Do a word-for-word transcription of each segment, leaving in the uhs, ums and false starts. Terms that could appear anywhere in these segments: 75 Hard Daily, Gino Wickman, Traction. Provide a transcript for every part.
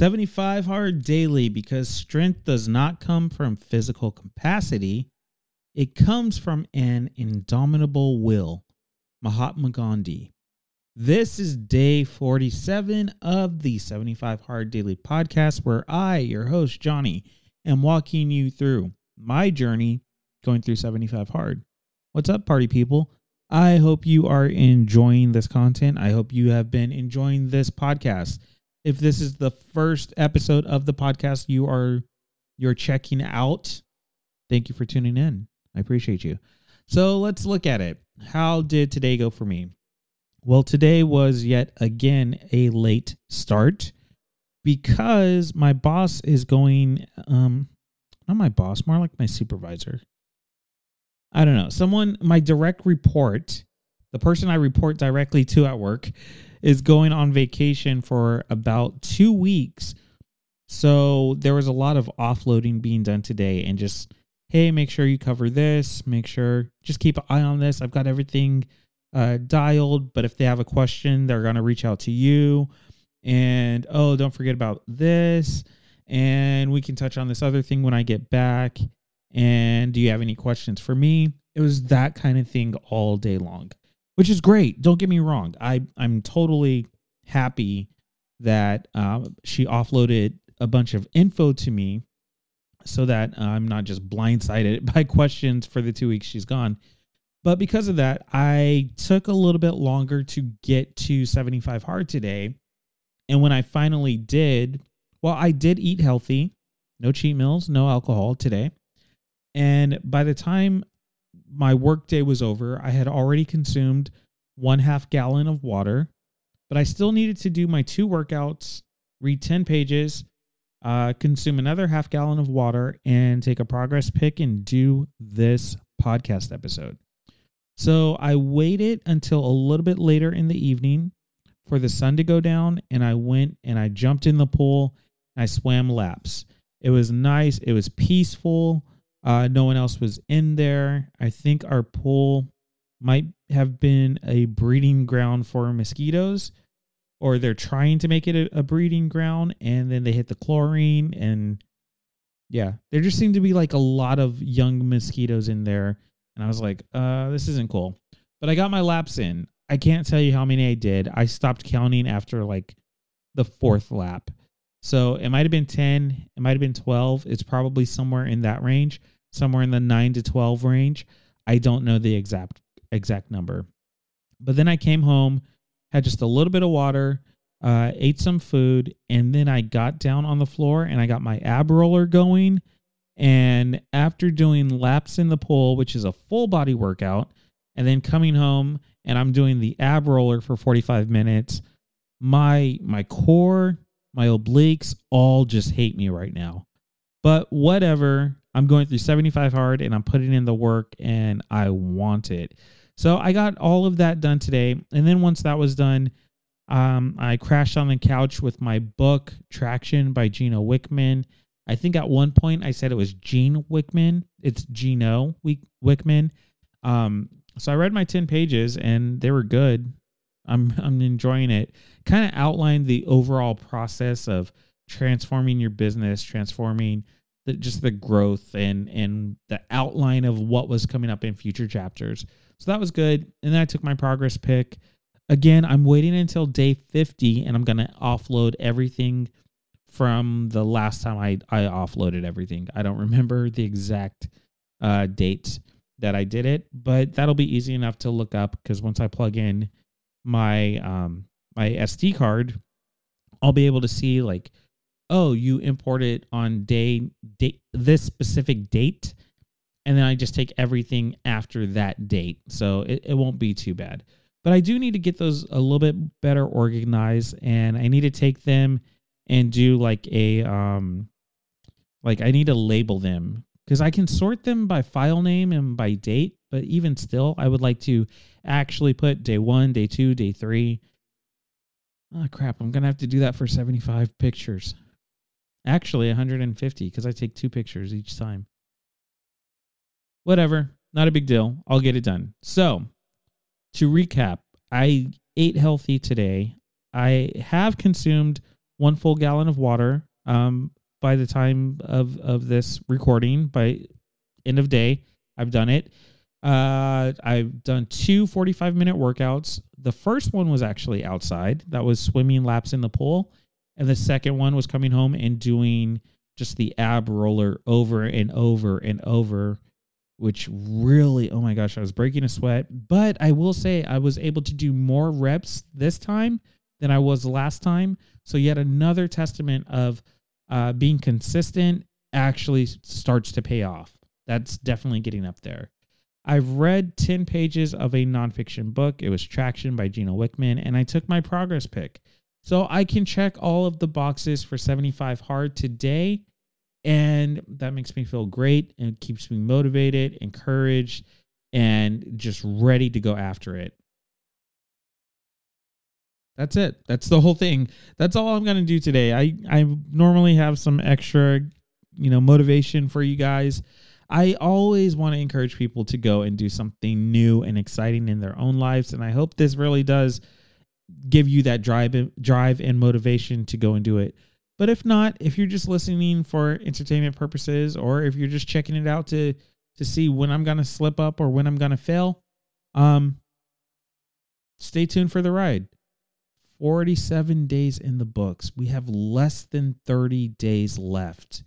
seventy-five Hard Daily, because strength does not come from physical capacity. It comes from an indomitable will. Mahatma Gandhi. This is day forty-seven of the seventy-five Hard Daily podcast, where I, your host, Johnny, am walking you through my journey going through seventy-five Hard. What's up, party people? I hope you are enjoying this content. I hope you have been enjoying this podcast. If this is the first episode of the podcast you are you're checking out, thank you for tuning in. I appreciate you. So let's look at it. How did today go for me? Well, today was yet again a late start because my boss is going, um, not my boss, more like my supervisor. I don't know. Someone, my direct report, the person I report directly to at work, is going on vacation for about two weeks. So there was a lot of offloading being done today and just, hey, make sure you cover this, make sure, just keep an eye on this. I've got everything uh, dialed, but if they have a question, they're going to reach out to you. And, oh, don't forget about this. And we can touch on this other thing when I get back. And do you have any questions for me? It was that kind of thing all day long, which is great. Don't get me wrong. I, I'm totally happy that uh, she offloaded a bunch of info to me, so that I'm not just blindsided by questions for the two weeks she's gone. But because of that, I took a little bit longer to get to seventy-five Hard today. And when I finally did, well, I did eat healthy, no cheat meals, no alcohol today. And by the time my workday was over, I had already consumed one half gallon of water, but I still needed to do my two workouts, read ten pages, Uh, consume another half gallon of water, and take a progress pic and do this podcast episode. So I waited until a little bit later in the evening for the sun to go down, and I went and I jumped in the pool. I swam laps. It was nice. It was peaceful. Uh, no one else was in there. I think our pool might have been a breeding ground for mosquitoes, or they're trying to make it a breeding ground, and then they hit the chlorine, and yeah, there just seemed to be like a lot of young mosquitoes in there, and I was like, uh, this isn't cool. But I got my laps in. I can't tell you how many I did. I stopped counting after like the fourth lap. So it might have been ten, it might have been twelve. It's probably somewhere in that range, somewhere in the nine to twelve range. I don't know the exact exact number. But then I came home, had just a little bit of water, uh, ate some food, and then I got down on the floor and I got my ab roller going. And after doing laps in the pool, which is a full body workout, and then coming home and I'm doing the ab roller for forty-five minutes, my my core, my obliques all just hate me right now. But whatever, I'm going through seventy-five Hard and I'm putting in the work and I want it. So I got all of that done today. And then once that was done, um, I crashed on the couch with my book, Traction by Gino Wickman. I think at one point I said it was Gene Wickman. It's Gino Wickman. Um, so I read my ten pages and they were good. I'm, I'm enjoying it. Kind of outlined the overall process of transforming your business, transforming the, just the growth and, and the outline of what was coming up in future chapters. So that was good. And then I took my progress pic. Again, I'm waiting until day fifty, and I'm going to offload everything from the last time I, I offloaded everything. I don't remember the exact uh, date that I did it, but that'll be easy enough to look up because once I plug in my um, my S D card, I'll be able to see like, oh, you imported on day, day this specific date. And then I just take everything after that date. So it, it won't be too bad. But I do need to get those a little bit better organized. And I need to take them and do like a, um, like I need to label them. Because I can sort them by file name and by date. But even still, I would like to actually put day one, day two, day three. Oh, crap. I'm going to have to do that for seventy-five pictures. Actually, one hundred fifty because I take two pictures each time. Whatever, not a big deal. I'll get it done. So, to recap, I ate healthy today. I have consumed one full gallon of water um, by the time of, of this recording. By end of day, I've done it. Uh, I've done two forty-five minute workouts. The first one was actually outside. That was swimming laps in the pool. And the second one was coming home and doing just the ab roller over and over and over, which really, oh my gosh, I was breaking a sweat. But I will say I was able to do more reps this time than I was last time. So yet another testament of uh, being consistent actually starts to pay off. That's definitely getting up there. I've read ten pages of a nonfiction book. It was Traction by Gino Wickman, and I took my progress pick. So I can check all of the boxes for seventy-five hard today, and that makes me feel great and keeps me motivated, encouraged, and just ready to go after it. That's it. That's the whole thing. That's all I'm going to do today. I, I normally have some extra, you know, motivation for you guys. I always want to encourage people to go and do something new and exciting in their own lives, and I hope this really does give you that drive and, drive and motivation to go and do it. But if not, if you're just listening for entertainment purposes, or if you're just checking it out to to see when I'm going to slip up or when I'm going to fail, um, stay tuned for the ride. forty-seven days in the books. We have less than thirty days left.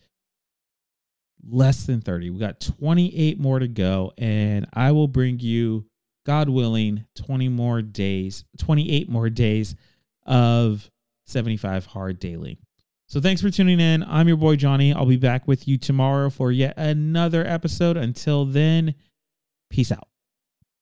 Less than thirty. We got twenty-eight more to go, and I will bring you, God willing, twenty more days, twenty-eight more days of seventy-five hard daily. So thanks for tuning in. I'm your boy, Johnny. I'll be back with you tomorrow for yet another episode. Until then, peace out.